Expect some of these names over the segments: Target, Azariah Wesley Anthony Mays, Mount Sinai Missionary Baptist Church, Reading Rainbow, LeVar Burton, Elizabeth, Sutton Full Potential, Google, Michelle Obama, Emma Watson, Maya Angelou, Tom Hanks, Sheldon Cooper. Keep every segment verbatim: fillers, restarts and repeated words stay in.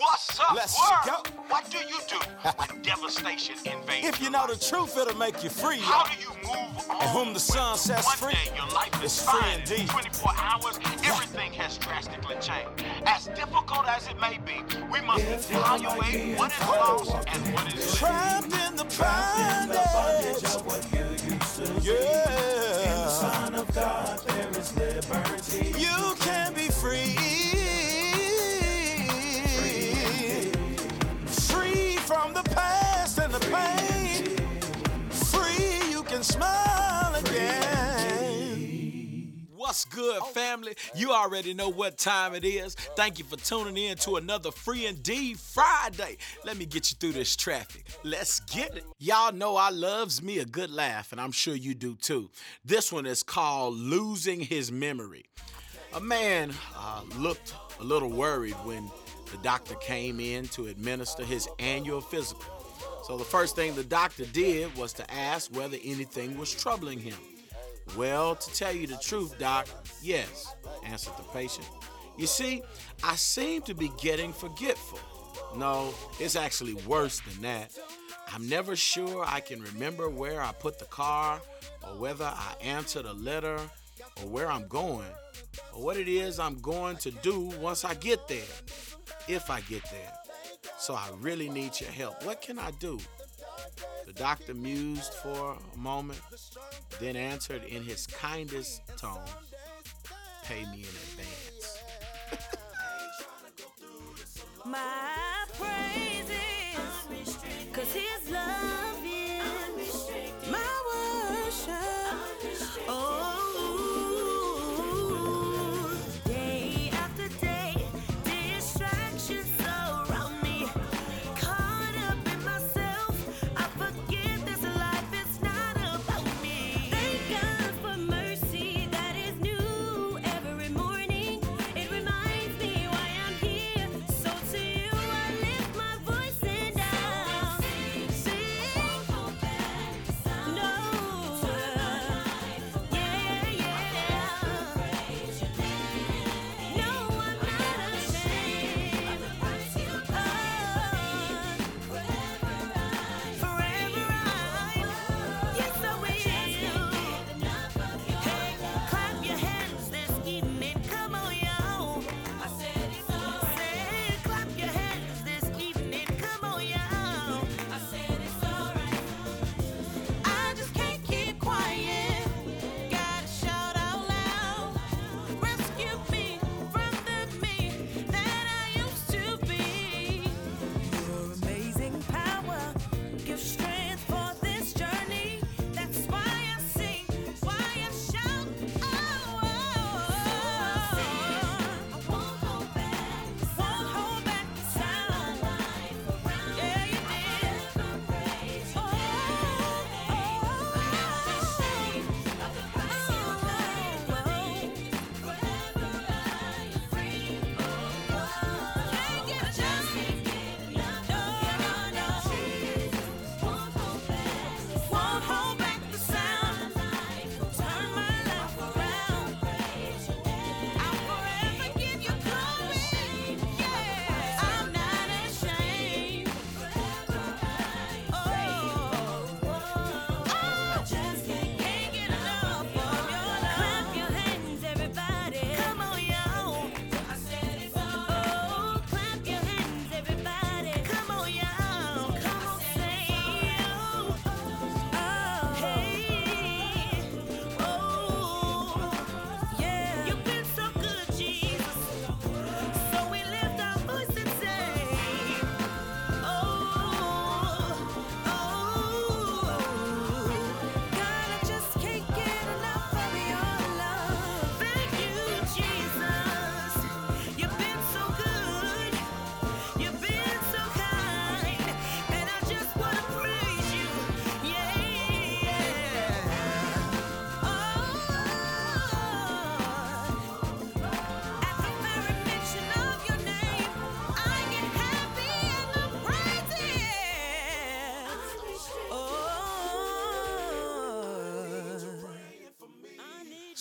What's up, Let's world? Go. What do you do when devastation invades? If you know life? The truth, it'll make you free. How do you move on? And whom the sun sets free, day, your life is free indeed. twenty-four hours, everything has drastically changed. As difficult as it may be, we must if evaluate what is lost and what is trapped in the bondage of what you used to be. Yeah. In the Son of God, there is liberty. You can be free. From the past and the pain, free, you can smile again. What's good, family? You already know what time it is. Thank you for tuning in to another Free Indeed Friday. Let me get you through this traffic. Let's get it. Y'all know I loves me a good laugh, and I'm sure you do too. This one is called Losing His Memory. A man uh, looked a little worried when the doctor came in to administer his annual physical. So the first thing the doctor did was to ask whether anything was troubling him. Well, to tell you the truth, doc, yes, answered the patient. You see, I seem to be getting forgetful. No, it's actually worse than that. I'm never sure I can remember where I put the car, or whether I answered a letter, or where I'm going, or what it is I'm going to do once I get there. If I get there. So I really need your help. What can I do? The doctor mused for a moment, then answered in his kindest tone, pay me in advance. My praises, cause his love is my worship. Oh.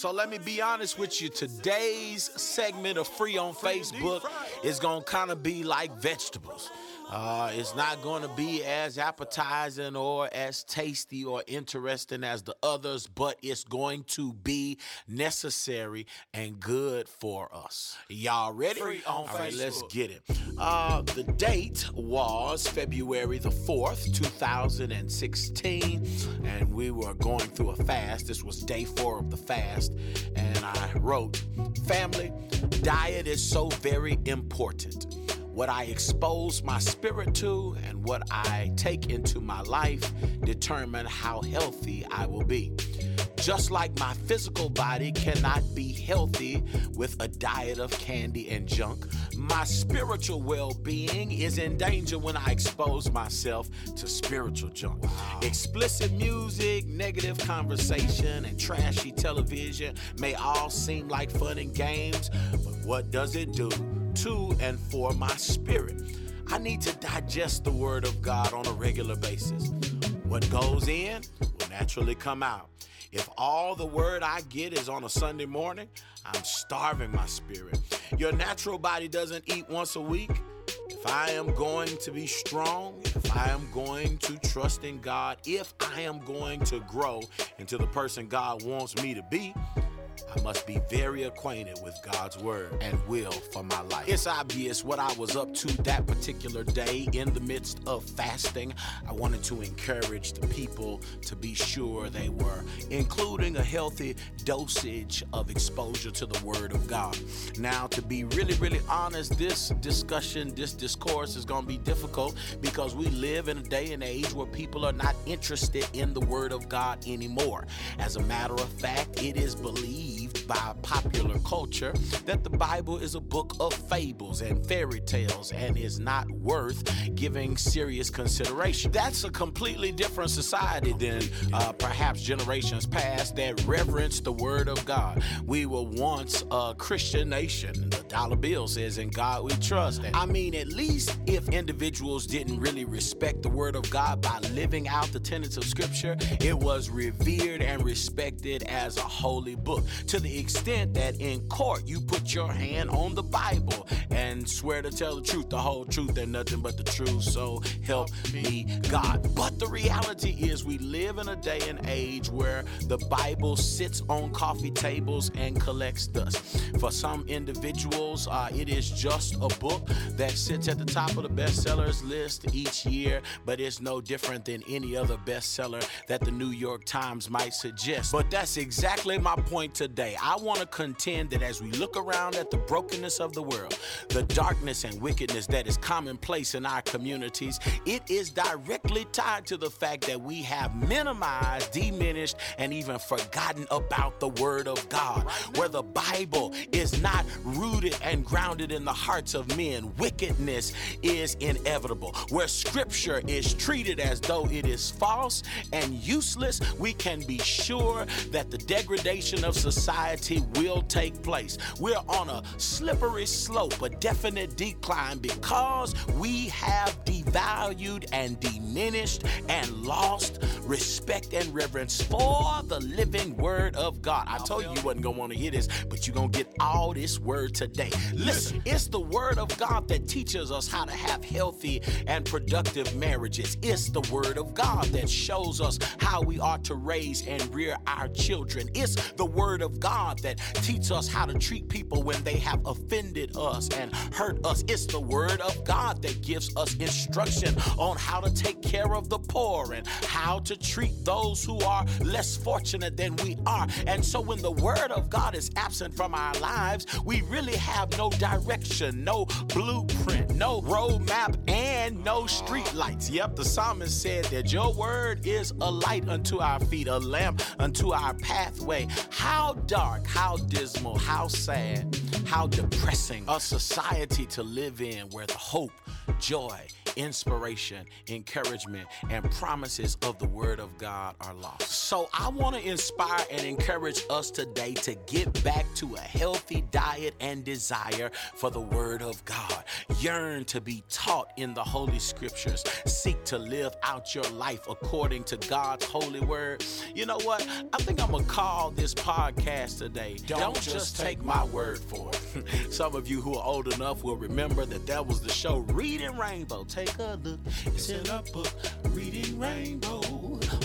So let me be honest with you. Today's segment of Free on Facebook is going to kind of be like vegetables. Uh, it's not going to be as appetizing or as tasty or interesting as the others, but it's going to be necessary and good for us. Y'all ready? Free on Facebook. All right, let's get it. Uh, the date was February the fourth, two thousand sixteen, and we were going through a fast. This was day four of the fast. And I wrote, family, diet is so very important. What I expose my spirit to and what I take into my life determine how healthy I will be. Just like my physical body cannot be healthy with a diet of candy and junk, my spiritual well-being is in danger when I expose myself to spiritual junk. Wow. Explicit music, negative conversation, and trashy television may all seem like fun and games, but what does it do to and for my spirit? I need to digest the Word of God on a regular basis. What goes in will naturally come out. If all the word I get is on a Sunday morning, I'm starving my spirit. Your natural body doesn't eat once a week. If I am going to be strong, if I am going to trust in God, if I am going to grow into the person God wants me to be, I must be very acquainted with God's word and will for my life. It's obvious what I was up to that particular day in the midst of fasting. I wanted to encourage the people to be sure they were including a healthy dosage of exposure to the word of God. Now, to be really, really honest, this discussion, this discourse is going to be difficult because we live in a day and age where people are not interested in the word of God anymore. As a matter of fact, it is believed by popular culture that the Bible is a book of fables and fairy tales and is not worth giving serious consideration. That's a completely different society than uh, perhaps generations past that reverenced the Word of God. We were once a Christian nation, and the dollar bill says, "In God we trust." And I mean, at least if individuals didn't really respect the Word of God by living out the tenets of Scripture, it was revered and respected as a holy book. To the extent that in court you put your hand on the Bible and swear to tell the truth, the whole truth, and nothing but the truth, so help me God. But the reality is we live in a day and age where the Bible sits on coffee tables and collects dust. For some individuals, uh, it is just a book that sits at the top of the bestsellers list each year, but it's no different than any other bestseller that the New York Times might suggest. But that's exactly my point today. I want to contend that as we look around at the brokenness of the world, the darkness and wickedness that is commonplace in our communities, it is directly tied to the fact that we have minimized, diminished, and even forgotten about the Word of God, where the Bible is not rooted and grounded in the hearts of men. Wickedness is inevitable. Where Scripture is treated as though it is false and useless, we can be sure that the degradation of society Society will take place. We're on a slippery slope, a definite decline, because we have devalued and diminished and lost respect and reverence for the living Word of God. I told you you wasn't going to want to hear this, but you're going to get all this word today. Listen, it's the Word of God that teaches us how to have healthy and productive marriages. It's the Word of God that shows us how we ought to raise and rear our children. It's the Word of God that teaches us how to treat people when they have offended us and hurt us. It's the Word of God that gives us instruction on how to take care of the poor and how to treat those who are less fortunate than we are. And so when the Word of God is absent from our lives, we really have no direction, no blueprint, no roadmap, and no street lights. Yep, the psalmist said that your word is a light unto our feet, a lamp unto our pathway. How dark, how dismal, how sad, how depressing a society to live in where the hope joy, inspiration, encouragement, and promises of the Word of God are lost. So I want to inspire and encourage us today to get back to a healthy diet and desire for the Word of God. Yearn to be taught in the Holy Scriptures. Seek to live out your life according to God's holy word. You know what? I think I'm going to call this podcast today, Don't, Don't Just Take My Word For It. Some of you who are old enough will remember that that was the show Reading Rainbow. Take a look. It's in a book, Reading Rainbow.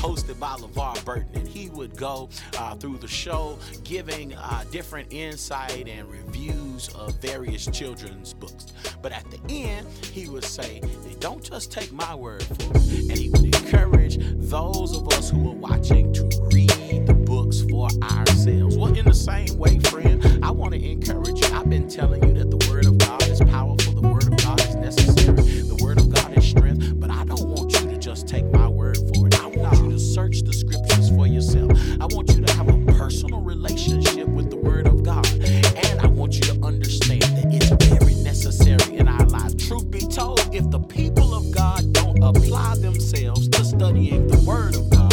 Hosted by LeVar Burton, and he would go uh, through the show giving uh, different insight and reviews of various children's books. But at the end, he would say, don't just take my word for it. And he would encourage those of us who are watching to read the books for ourselves. Well, in the same way, friend, I want to encourage you. I've been telling you that the Word of God is powerful. The Word of God is necessary. The Word of God is strength. But I don't want you to just take my word for it. I want you to search the Scriptures for yourself. I want you to have a personal relationship with the Word of God. And I want you to understand that it's very necessary in our lives. Truth be told, if the people of God don't apply themselves to studying the Word of God,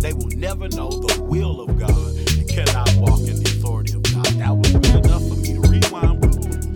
they will never know the will of God and cannot walk in the authority of God. That was good enough for me to rewind.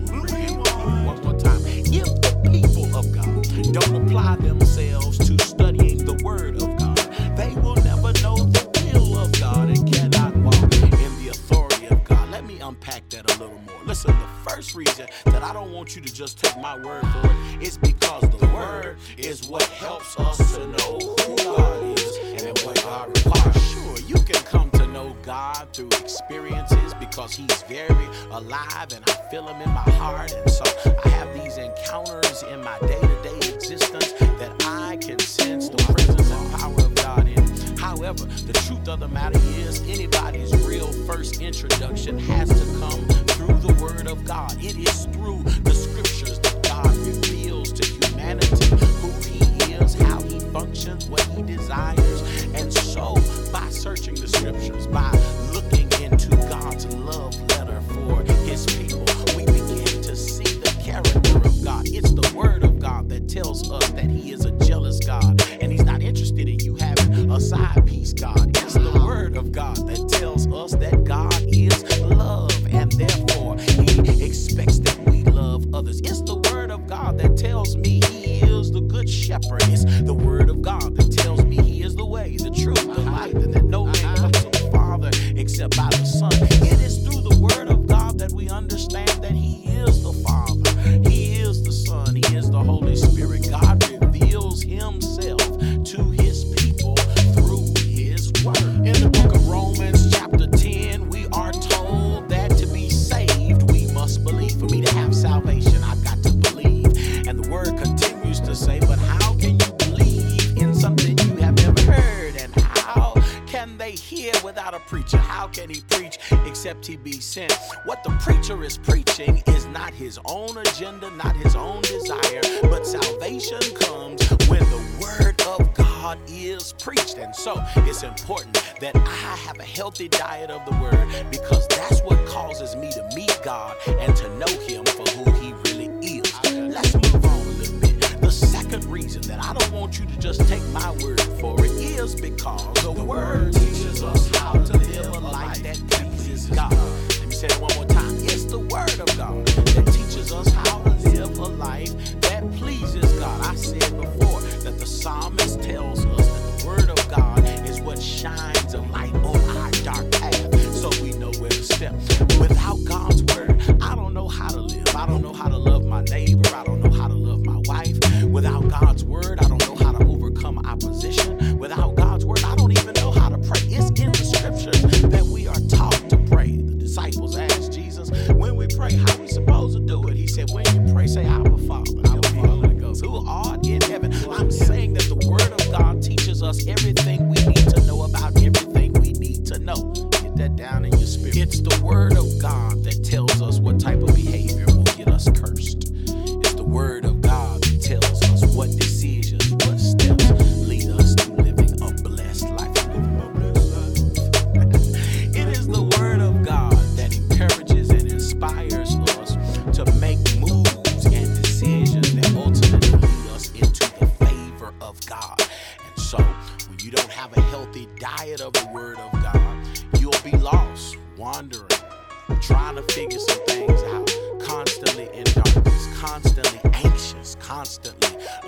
rewind. One more time. If the people of God don't apply themselves to studying the Word of God, they will never know the will of God and cannot walk in the authority of God. Let me unpack that a little more. Listen, the first reason that I don't want you to just take my word for it is because the Word is what helps us to know who God is and what God requires. Sure, you can come to know God through experiences because He's very alive and I feel Him in my heart. And so I have these encounters in my day-to-day existence that I can sense the presence and power of God in. However, the truth of the matter is anybody's real first introduction has to come through the Word of God. It is through the Scriptures that God reveals to humanity who He is, how He functions, what He desires. And so by searching the Scriptures, by looking into God's love letter for His people, we begin to see the character of God. It's the Word of God that tells us that He is a jealous God and He's not interested in you having a side piece, God. It's the Word of God that tells us that God is love and therefore He expects that we love others. It's the Word of God that tells me He is the good shepherd. It's the Word of God that tells me He is the way, the truth, the life, and that no man comes to the Father except by the Son. It is through the Word of God that we understand that He is the Father, He is the Son, He is the Holy Spirit. God reveals Himself to His people through His Word. In the book of Romans chapter ten, we are told that to be saved, we must believe. For me to have salvation, I've got to believe. And the Word continues to say, but how can you believe in something you have never heard? And how can they hear without a preacher? How can he preach except he be sent? What the preacher is preaching is not his own agenda, not his own desire, but salvation comes when the Word of God is preached. And so it's important that I have a healthy diet of the Word because that's what causes me to meet God and to know Him for who He really is. Let's move on a little bit. The second reason that I don't want you to just take my word for it is because the Word teaches us how to live a life that pleases God. Let me say it one more time. It's the Word of God that teaches us how to live a life that pleases God. I said before that the psalmist tells us that the Word of God is what shines a light on our dark path so we know where to step. Without God's Word, I don't know how to live. I don't know how to love my neighbor. I don't know how to love my wife. Without God's Word, I don't know how to overcome opposition. Without God's Word, I don't even know how to pray. It's in the Scriptures that we are taught to pray. The disciples asked Jesus, when we pray, how are we supposed to do it? He said, when you pray, say, Our Father, our Father who art in heaven. I'm saying that the Word of God teaches us everything we need to know about everything we need to know. Get that down in your spirit. It's the Word of God that tells us what type of behavior will get us cursed. It's the Word of God that tells us what decisions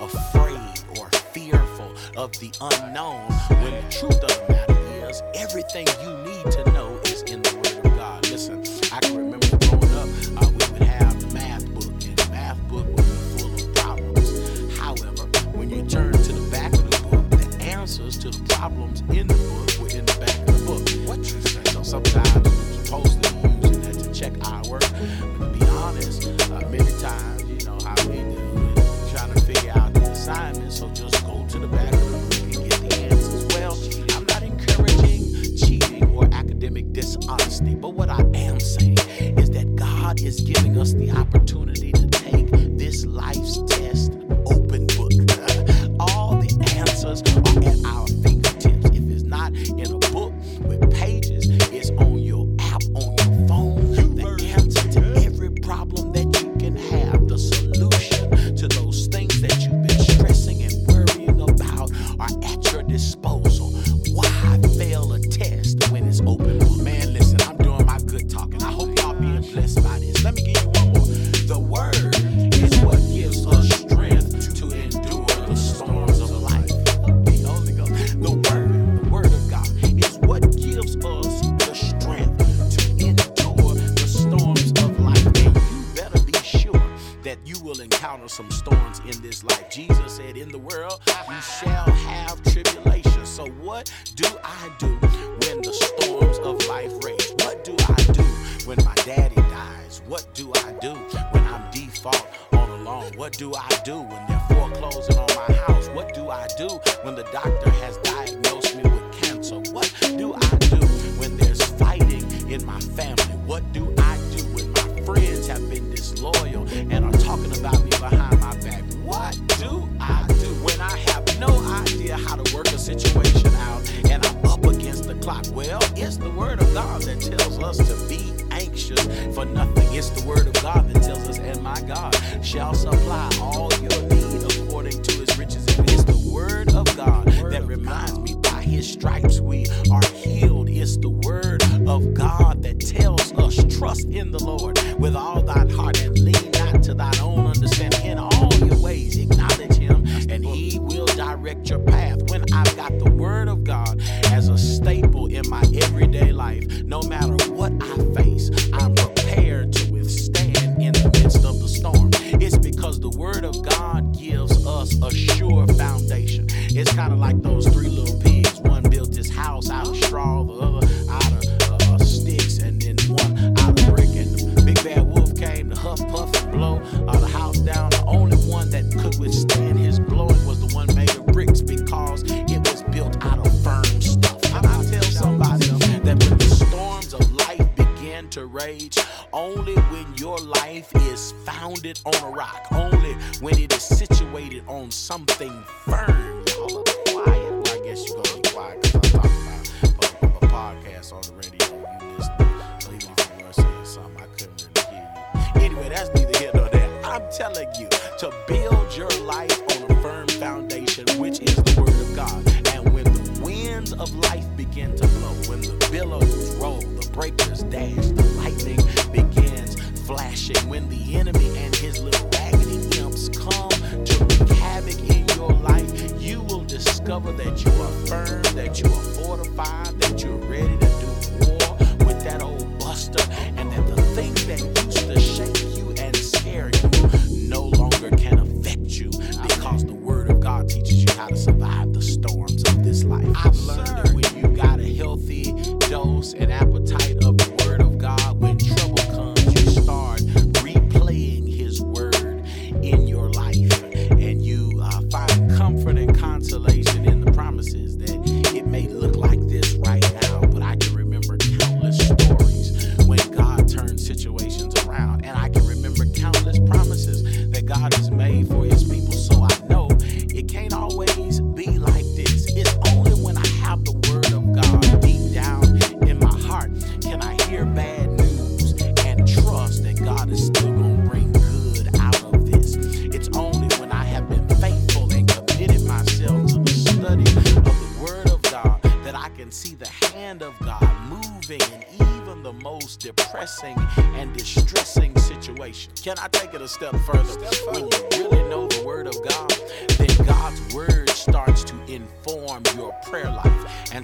afraid or fearful of the unknown, when the truth of the matter is everything you need to know is in the Word of God. Listen, I can remember growing up, uh, we would have the math book, and the math book would be full of problems. However, when you turn to the back of the book, the answers to the problems in the book were in the back of the book. What you say? So sometimes we're supposed to be using that to check our work, but to be honest, uh, many times, you know how we do, trying to figure out the assignment, so just go to the back of the book and get the answers. Well, I'm not encouraging cheating or academic dishonesty, but what I am saying is that God is giving us the opportunity to take this life's test open book. All the answers are at our fingertips. If it's not in a book with pages, it's on your app, on your phone. The answer to every problem that you can have, the solution to those that you've been stressing and worrying about are at your disposal. Why fail a test when it's open? Man, listen, I'm doing my good talking. I hope y'all being blessed by this. Let me give you one more. The Word is what gives us strength to endure the storms of life. The Word, the Word of God, is what gives us the strength to endure the storms of life. And you better be sure that you will encounter some storms in this life. Jesus said, in the world you shall have tribulation. So what do I do when the storms of life rage? What do I do when my daddy dies? What do I do when I'm default on a loan? What do I do when they're foreclosing on my house? What do I do when the doctor has diagnosed me with cancer? What do I do when there's fighting in my family? What do I do when my friends have been disloyal and are talking about me behind my back? What do I do when I have no idea how to work a situation out and I'm up against the clock? Well, it's the Word of God that tells us to be anxious for nothing. It's the Word of God that tells us, and my God shall supply all your need according to His riches. And it's the Word of God that reminds me, by His stripes we are healed. It's the Word of God that tells us, trust in the Lord with all thine heart and lean not to thine own understanding. In all your ways acknowledge Him and He will direct your path. When I've got the Word of God as a staple in my everyday life, no matter what I face, I'm prepared to withstand in the midst of the storm. It's because the Word of God gives us a sure foundation. It's kind of like those three little pigs. One built his house out of straw, the other out of sticks, and then one out of brick, and the big bad wolf came to huff, puff, and blow uh, the house down. The only one that could withstand his blowing was the one made of bricks, because it was built out of firm stuff. I'm gonna tell somebody that when the storms of life begin to rage, only when your life is founded on a rock, only when it is situated on something firm. Y'all are quiet. Well, I guess you're gonna be quiet because I'm talking about a, a podcast on the radio. Anyway, that's neither here nor there. I'm telling you to build your life on a firm foundation, which is the Word of God. And when the winds of life begin to blow, when the billows roll, the breakers dash, the lightning begins flashing, when the enemy and his little raggedy imps come to wreak havoc in your life, you will discover that you are firm, that you are fortified, that you're ready to do war with that old buster, and that the things that used to shake you and scare you no longer can affect you, because the Word of God teaches you how to survive the storms of this life. I've learned that when you got a healthy dose and appetite of the Word of God, when trouble comes, you start replaying His Word in your life, and you uh, find comfort and consolation in the promises that it may look like this right now, but I can remember countless stories when God turns situations around, and I can remember countless promises that God has made for His people. So I know it can't always be like this. It's only when I have the Word of God deep down in my heart can I hear bad news and trust that God is still going to bring good out of this. It's only when I have been faithful and committed myself to the study of the Word of God that I can see the hand of God moving in even the most depressing and distressing situation. Can I take it a step further? When you really know the Word of God,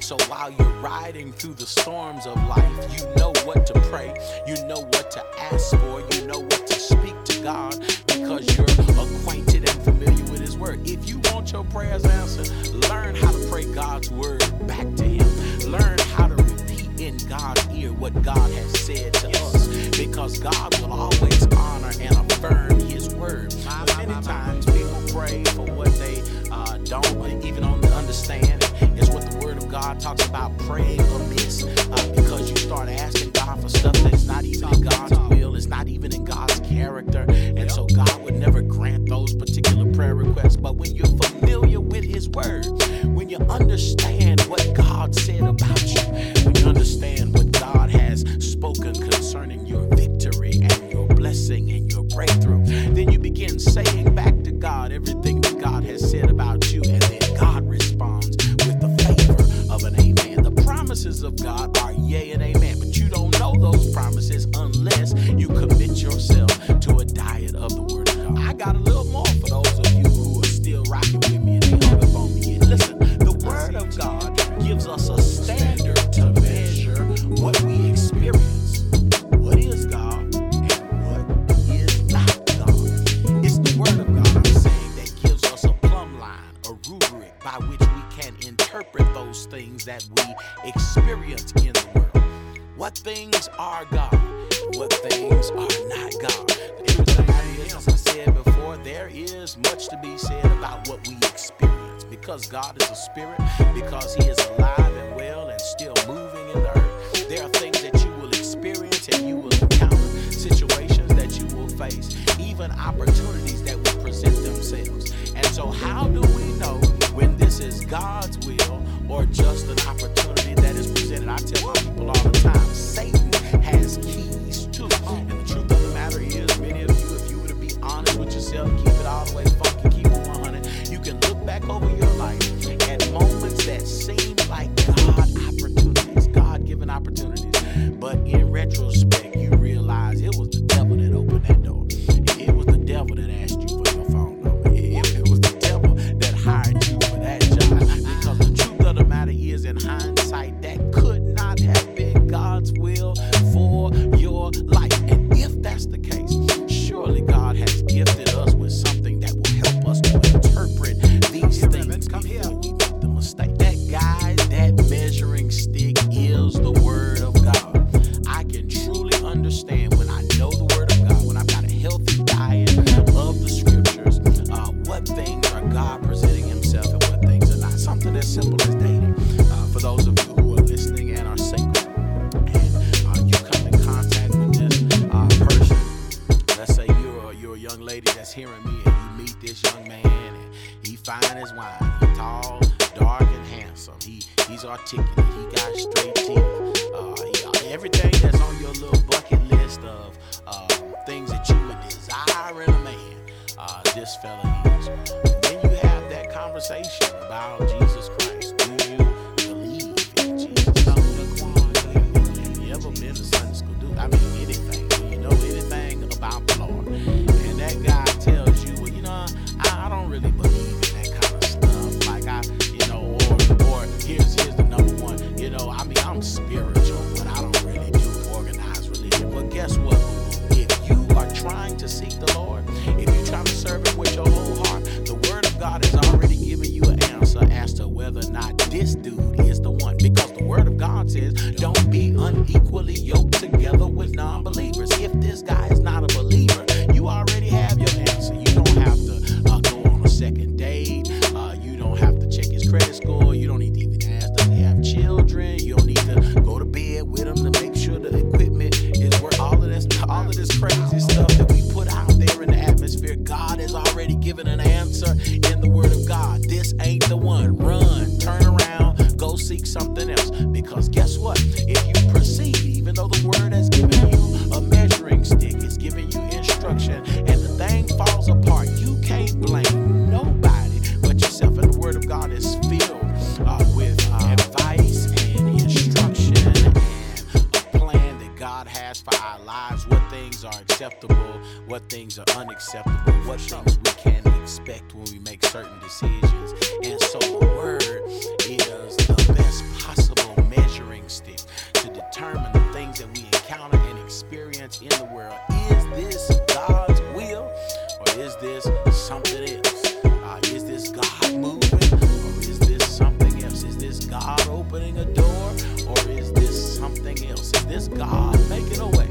So while you're riding through the storms of life, you know what to pray, you know what to ask for, you know what to speak to God, because you're acquainted and familiar with His word. If you want your prayers answered, learn how to pray God's word back to Him. Learn how to repeat in God's ear what God has said to us, because God will always honor and affirm His word. Many times people pray for what they uh, don't even understand. It's what the word of God talks about, praying amiss, uh, because you start asking God for stuff that's not even in God's will, it's not even in God's character, and so God would never grant those particular prayer requests. But when you're familiar with His word, when you understand what God said about you, when you understand what God has spoken concerning your victory and your blessing and your breakthrough, then you begin saying back to God everything that God has said about you, and then God responds with the favor of an amen. The promises of God are yea and amen, but you don't know those promises unless you commit yourself to a diet of the word of God. I got a little more for those of you who are still rocking with me and they hung up on me. And listen, the word of God gives us a standard to measure what we experience. Things that we experience in the world. What things are God? What things are not God? Everything else I said before, there is much to be said about what we experience, because God is a spirit, because He is alive and well and still moving in the earth. There are things that you will experience and you will encounter, situations that you will face, even opportunities that will present themselves. And so how do we know when this is God's will or just an opportunity that is presented? I tell my people all the time, Satan has keys too. And the truth of the matter is, many of you, if you were to be honest with yourself, keep it all the way funky, keep it one hundred, you can look back over your life at moments that seem like God opportunities, God-given opportunities, but in retrospect, you realize it was the devil that opened that door. It was the devil that asked you for your phone number. It was the devil that hired you for that job, because the truth of the matter is, in hindsight, that could not have been God's will for your life. And if that's the case, surely God has gifted us with something that will help us to interpret these things before we make the mistake. That guide, that measuring stick is the word of God. I can truly understand when I know the word of God, when I've got a healthy diet of the scriptures, uh, what things are God presenting Himself and what things are not. Something as simple as dating. Uh, for those of you who are listening and are single, and uh, you come in contact with this uh, person, let's say you're a, you're a young lady that's hearing me, and you meet this young man, and he fine as wine, he tall, dark, and handsome. He he's articulate. He got straight teeth. Uh, he, everything that's on your little bucket list of uh, things that you would desire in a man, uh, this fella is. When you have that conversation about Jesus Christ, do you believe in Jesus? Have you ever been to Sunday school? Dude, I mean anything. Do you know anything about the Lord? And that guy tells you, well, you know, I, I don't really believe in that kind of stuff. Like I, you know, or or here's here's the number one. You know, I mean, I'm spiritual, but I don't really do organized religion. But guess what? Are trying to seek the Lord, if you're trying to serve Him with your whole heart, the word of God has already given you an answer as to whether or not this dude is the one, because the word of God says, don't be unequally yoked together with non-believers. If this guy is not a believer, you already have your answer. You don't have to uh, go on a second date. Uh, you don't have to check his credit score. You don't need to even ask, does he have children? You don't need to go to bed with him to make sure the equipment is working. All of this, all of this crazy stuff that we put out there in the atmosphere, God has already given an answer in the word of God. This ain't the one. Run, turn around, go seek something else. Because guess what? If you proceed, even though the word has given you a measuring stick, it's giving you instruction, and the thing falls apart, you can't blame nobody but yourself. And the word of God is filled uh, with uh, advice and instruction and a plan that God has for our lives. What things are acceptable, what things are unacceptable, what things we can expect when we make certain decisions. And so the word is the the best possible measuring stick to determine the things that we encounter and experience in the world. Is this God's will, or is this something else? Uh, is this God moving, or is this something else? Is this God opening a door, or is this something else? Is this God making a way,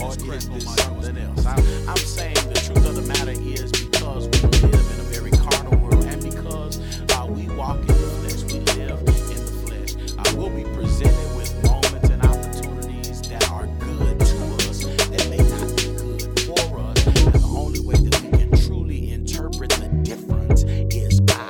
or is this something else? I'm, I'm saying the truth of the matter is, because we live in a very carnal world, and because uh, we walk in the flesh, we live in the flesh, uh, we'll be presented with moments and opportunities that are good to us, that may not be good for us, and the only way that we can truly interpret the difference is by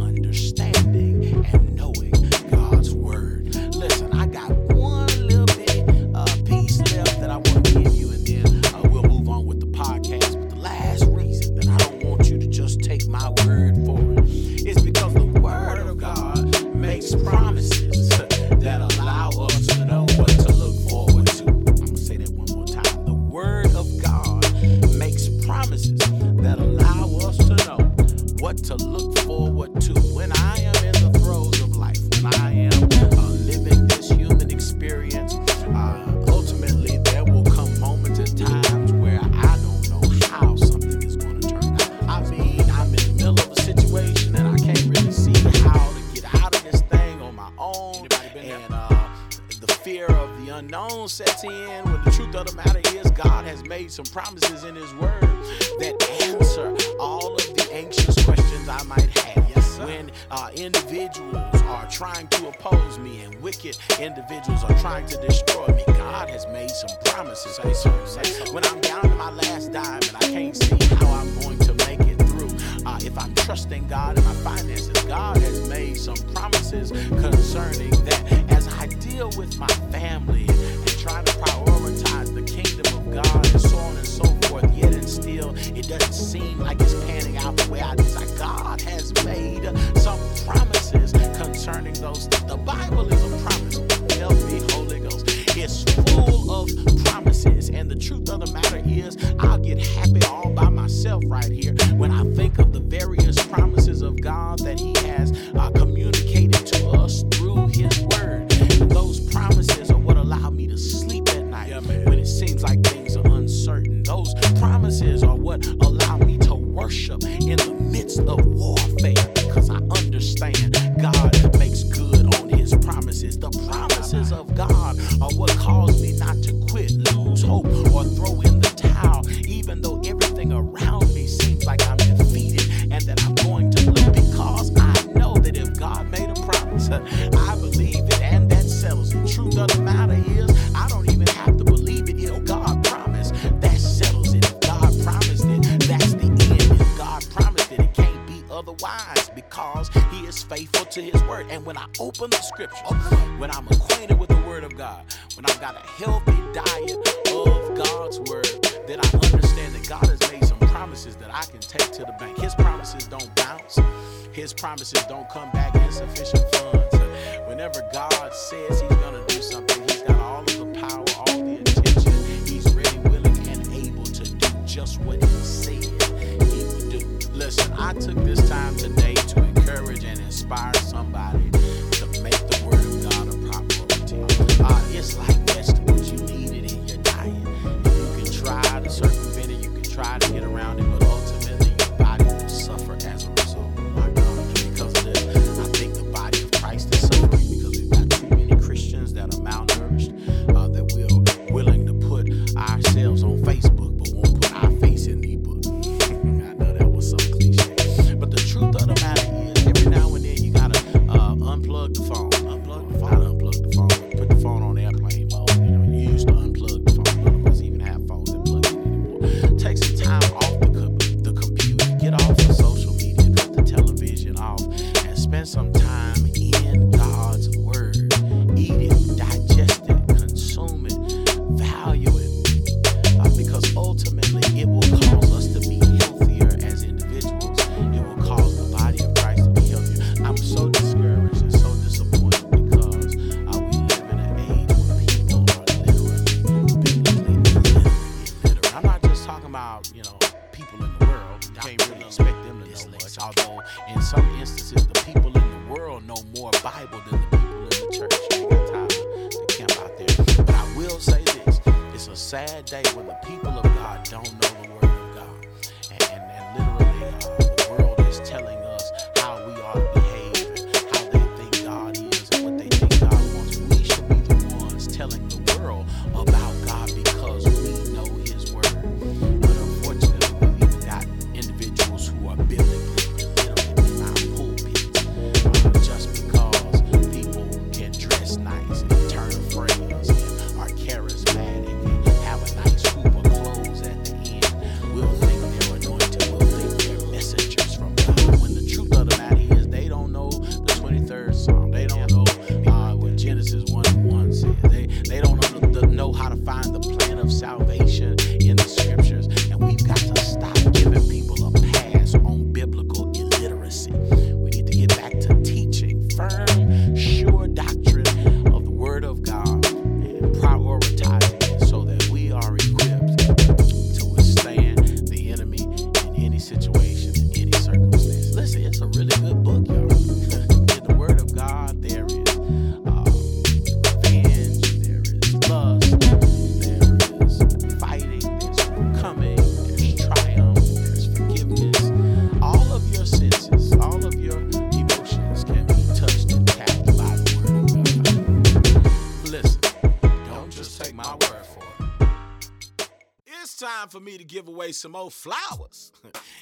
understanding and knowing God's word. Listen, I got one little bit uh, piece left that I want to give you, and then uh, we'll move on with the podcast. But the last reason that I don't want you to just take my word for it is because the word of God makes promises that allow us to know what to look forward to. I'm going to say that one more time. The word of God makes promises that allow us to know what to look forward to. When I am in the throes of life, when I am uh, living this human experience, uh, ultimately there will come moments and times where I don't know how something is going to turn out. I mean, I'm in the middle of a situation and I can't really see how to get out of this thing on my own. And uh, the fear of the unknown sets in. Well, the truth of the matter is, God has made some promises in His Word that answer all of the anxious questions I might have. Yes, sir. When uh, individuals are trying to oppose me and wicked individuals are trying to destroy me, God has made some promises. Say so, say so. When I'm down to my last dime and I can't see how I'm going to make it through, uh, if I'm trusting God in my finances, God has made some promises concerning that. As I deal with my family and trying to prioritize the kingdom of God and so on and so forth, yet and still it doesn't seem like it's panning out the way I desire. God has made some promises concerning those things. The Bible is a promise. Help me, Holy Ghost. It's full of promises, and the truth of the matter is, I'll get happy all by myself right here when I think of the various promises of God that He has uh, communicated to us through His Word. And those promises are what allow me to sleep at night yeah, when it seems like things are uncertain. Those promises are what allow me to worship in the midst of warfare, because I understand God makes good on His promises. The promises of God are what cause me not to quit, lose hope, or throw in the towel, even though everything around me seems like I'm defeated and that I'm going to lose, because I know that if God made a promise, I believe it, and that settles it. Truth of the matter is, I don't even have to believe it. If God promised, that settles it. If God promised it, that's the end. If God promised it, it can't be otherwise, because He is faithful to His word. And when I open the scripture, when I'm acquainted with the word of God, when I've got a healthy diet of God's word, then I understand that God has made some promises that I can take to the bank. His promises don't bounce. His promises don't come back insufficient funds. Whenever God says He's going to do something, He's got all of the power, all the attention. He's ready, willing, and able to do just what He said He would do. Listen, I took this time today to encourage and inspire somebody to make the word of God a priority. Uh, it's like vegetables. You need it in your diet. You can try to circumvent it. You can try to get around it, but ultimately your body will suffer as a result. My God, because of this, I think the body of Christ is suffering because we've got too many Christians that are malnourished, uh, that we're willing to put ourselves on Facebook, but won't put our face in the book. I know that was so cliche, but the truth of the matter is, every now and then you gotta uh, unplug the phone. Unplug the phone. Not unplug the phone. Put the phone on airplane mode. You know, you used to unplug the phone. None of us even have phones that plug in anymore. Take some time off the, co- the computer. Get off of social media. Cut the television off. And spend some time in God's word. Eat it. Digest it. Consume it. Value it. Uh, because ultimately it will cause us to be healthier as individuals. It will cause the body of Christ to be healthier. I'm so discouraged and so disappointed because uh, we live in an age where people are literally, biblically illiterate. I'm not just talking about, you know, people in the world. You can't really expect them to know much, although in some instances the people in the world world know more Bible than the people in the church. They got time to camp out there. But I will say this, it's a sad day when the people of God don't know the word of God. And, and, and literally uh, the world is telling us how we ought to behave, and how they think God is, and what they think God wants. We should be the ones telling the world about God because we know his word. For me to give away some old flowers.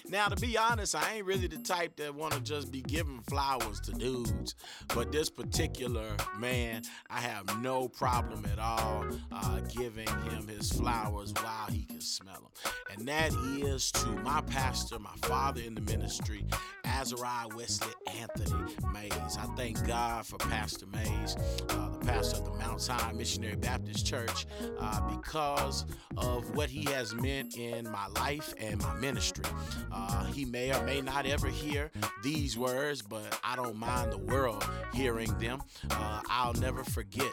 Now, to be honest, I ain't really the type that want to just be giving flowers to dudes, but this particular man, I have no problem at all uh, giving him his flowers while he can smell them. And that is to my pastor, my father in the ministry, Azariah Wesley Anthony Mays. I thank God for Pastor Mays, uh, the pastor of the Mount Sinai Missionary Baptist Church, uh, because of what he has meant in my life and my ministry. Uh, he may or may not ever hear these words, but I don't mind the world hearing them. Uh, I'll never forget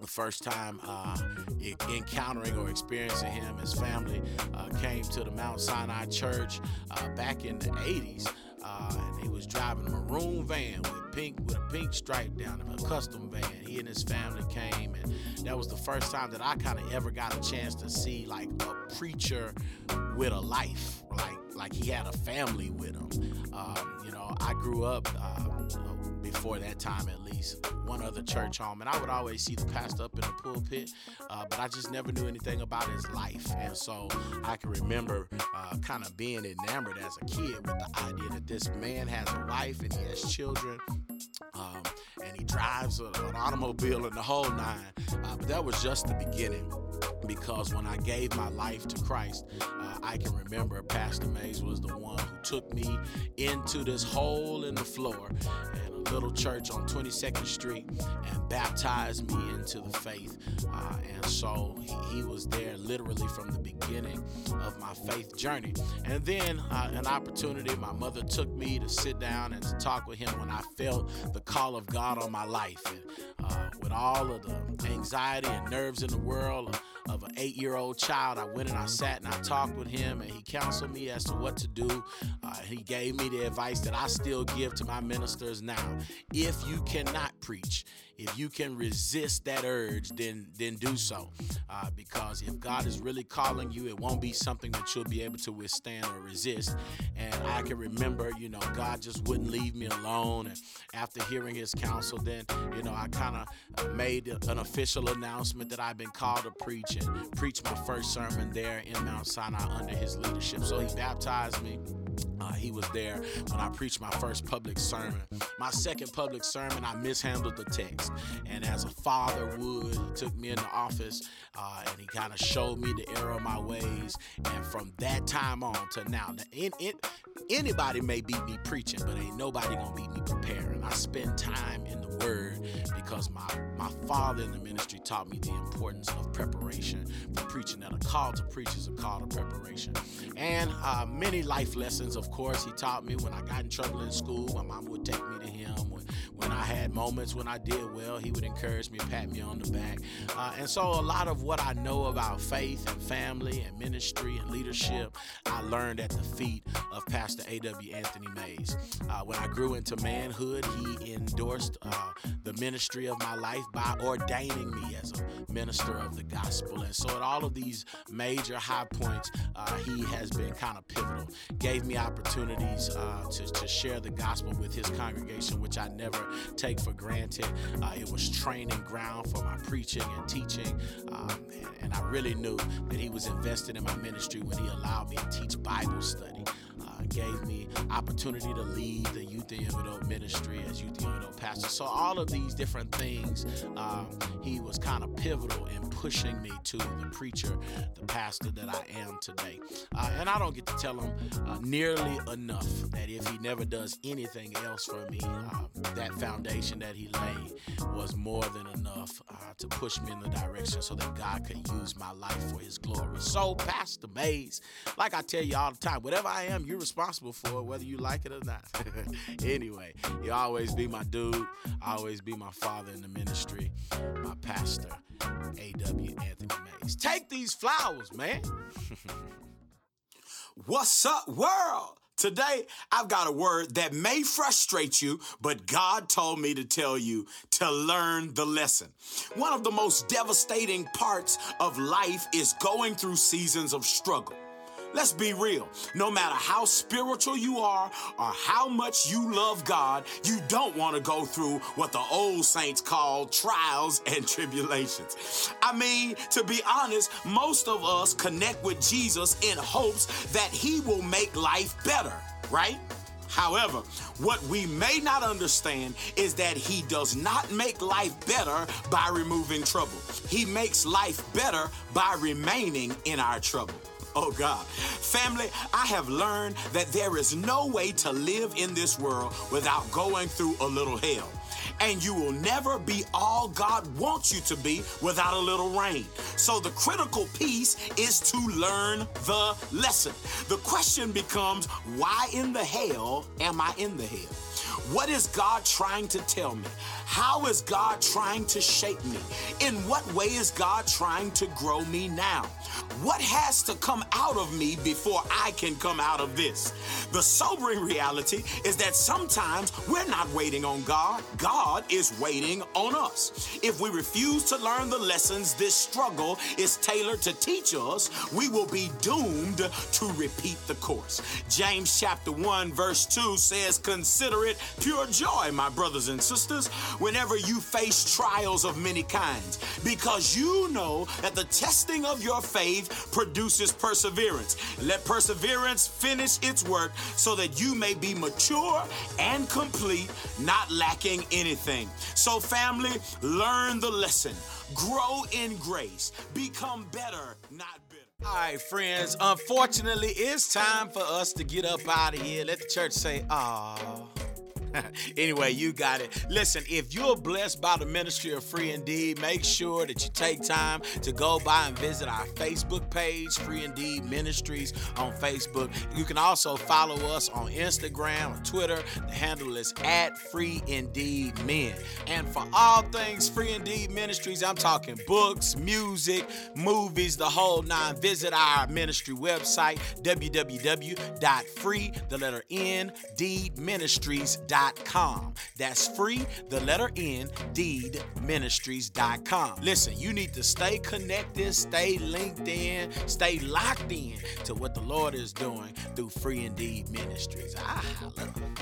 the first time uh, encountering or experiencing him. His family uh, came to the Mount Sinai Church uh, back in the eighties. Uh, and he was driving a maroon van with pink with a pink stripe down him, a custom van. He and his family came, and that was the first time that I kind of ever got a chance to see like a preacher with a life, like like he had a family with him. Um, you know, I grew up uh, before that time at least, one other church home, and I would always see the pastor up in the pulpit, uh, but I just never knew anything about his life. And so I can remember uh, kind of being enamored as a kid with the idea that this man has a wife and he has children, um, and he drives a, an automobile and the whole nine, uh, but that was just the beginning. Because when I gave my life to Christ, uh, I can remember Pastor Mays was the one who took me into this hole in the floor and a little church on twenty-second Street and baptized me into the faith. Uh, and so he, he was there literally from the beginning of my faith journey. And then uh, an opportunity, my mother took me to sit down and to talk with him when I felt the call of God on my life. And uh, with all of the anxiety and nerves in the world, of an eight-year-old child, I went and I sat and I talked with him, and he counseled me as to what to do. Uh, he gave me the advice that I still give to my ministers now. If you cannot preach, if you can resist that urge, then then do so. Uh, because if God is really calling you, it won't be something that you'll be able to withstand or resist. And I can remember, you know, God just wouldn't leave me alone. And after hearing his counsel, then, you know, I kind of made an official announcement that I've been called to preach and preached my first sermon there in Mount Sinai under his leadership. So he baptized me. Uh, he was there when I preached my first public sermon. My second public sermon, I mishandled the text. And as a father would, he took me in the office uh, and he kind of showed me the error of my ways. And from that time on to now, now in, in, anybody may beat me preaching, but ain't nobody gonna beat me preparing. I spend time in the Word because my, my father in the ministry taught me the importance of preparation for preaching, that a call to preach is a call to preparation. And uh, many life lessons, of course, he taught me when I got in trouble in school. My mom would take me to him. When, When I had moments when I did well, he would encourage me, pat me on the back. Uh, and so a lot of what I know about faith and family and ministry and leadership, I learned at the feet of Pastor A W Anthony Mays. Uh, when I grew into manhood, he endorsed uh, the ministry of my life by ordaining me as a minister of the gospel. And so at all of these major high points, uh, he has been kind of pivotal. Gave me opportunities uh, to, to share the gospel with his congregation, which I never take for granted. Uh, it was training ground for my preaching and teaching, um, and, and I really knew that he was invested in my ministry when he allowed me to teach Bible study. Uh, gave me opportunity to lead the Youth and Adult Ministry as Youth and Adult Pastor. So all of these different things, um, he was kind of pivotal in pushing me to the preacher, the pastor that I am today. Uh, and I don't get to tell him uh, nearly enough that if he never does anything else for me, uh, that foundation that he laid was more than enough uh, to push me in the direction so that God could use my life for his glory. So Pastor Mays, like I tell you all the time, whatever I am, you're responsible for it, whether you like it or not. Anyway, he'll always be my dude, always be my father in the ministry, my pastor, A W Anthony Mays. Take these flowers, man. What's up, world? Today, I've got a word that may frustrate you, but God told me to tell you to learn the lesson. One of the most devastating parts of life is going through seasons of struggle. Let's be real. No matter how spiritual you are or how much you love God, you don't want to go through what the old saints call trials and tribulations. I mean, to be honest, most of us connect with Jesus in hopes that he will make life better, right? However, what we may not understand is that he does not make life better by removing trouble. He makes life better by remaining in our trouble. Oh God. Family, I have learned that there is no way to live in this world without going through a little hell. And you will never be all God wants you to be without a little rain. So the critical piece is to learn the lesson. The question becomes, why in the hell am I in the hell? What is God trying to tell me? How is God trying to shape me? In what way is God trying to grow me now? What has to come out of me before I can come out of this? The sobering reality is that sometimes we're not waiting on God. God is waiting on us. If we refuse to learn the lessons this struggle is tailored to teach us, we will be doomed to repeat the course. James chapter one verse two says, "Consider it pure joy, my brothers and sisters, whenever you face trials of many kinds, because you know that the testing of your faith produces perseverance. Let perseverance finish its work so that you may be mature and complete, not lacking anything." So family, learn the lesson. Grow in grace. Become better, not bitter. All right, friends, unfortunately, it's time for us to get up out of here. Let the church say, aww. Anyway, you got it. Listen, if you're blessed by the ministry of Free Indeed, make sure that you take time to go by and visit our Facebook page, Free Indeed Ministries on Facebook. You can also follow us on Instagram or Twitter. The handle is at Free Indeed Men. And for all things Free Indeed Ministries, I'm talking books, music, movies, the whole nine. Visit our ministry website, w w w dot free, the letter N, D, ministries dot com. That's free, the letter N, deed, ministries dot com. Listen, you need to stay connected, stay linked in, stay locked in to what the Lord is doing through Free Indeed Ministries. I love it.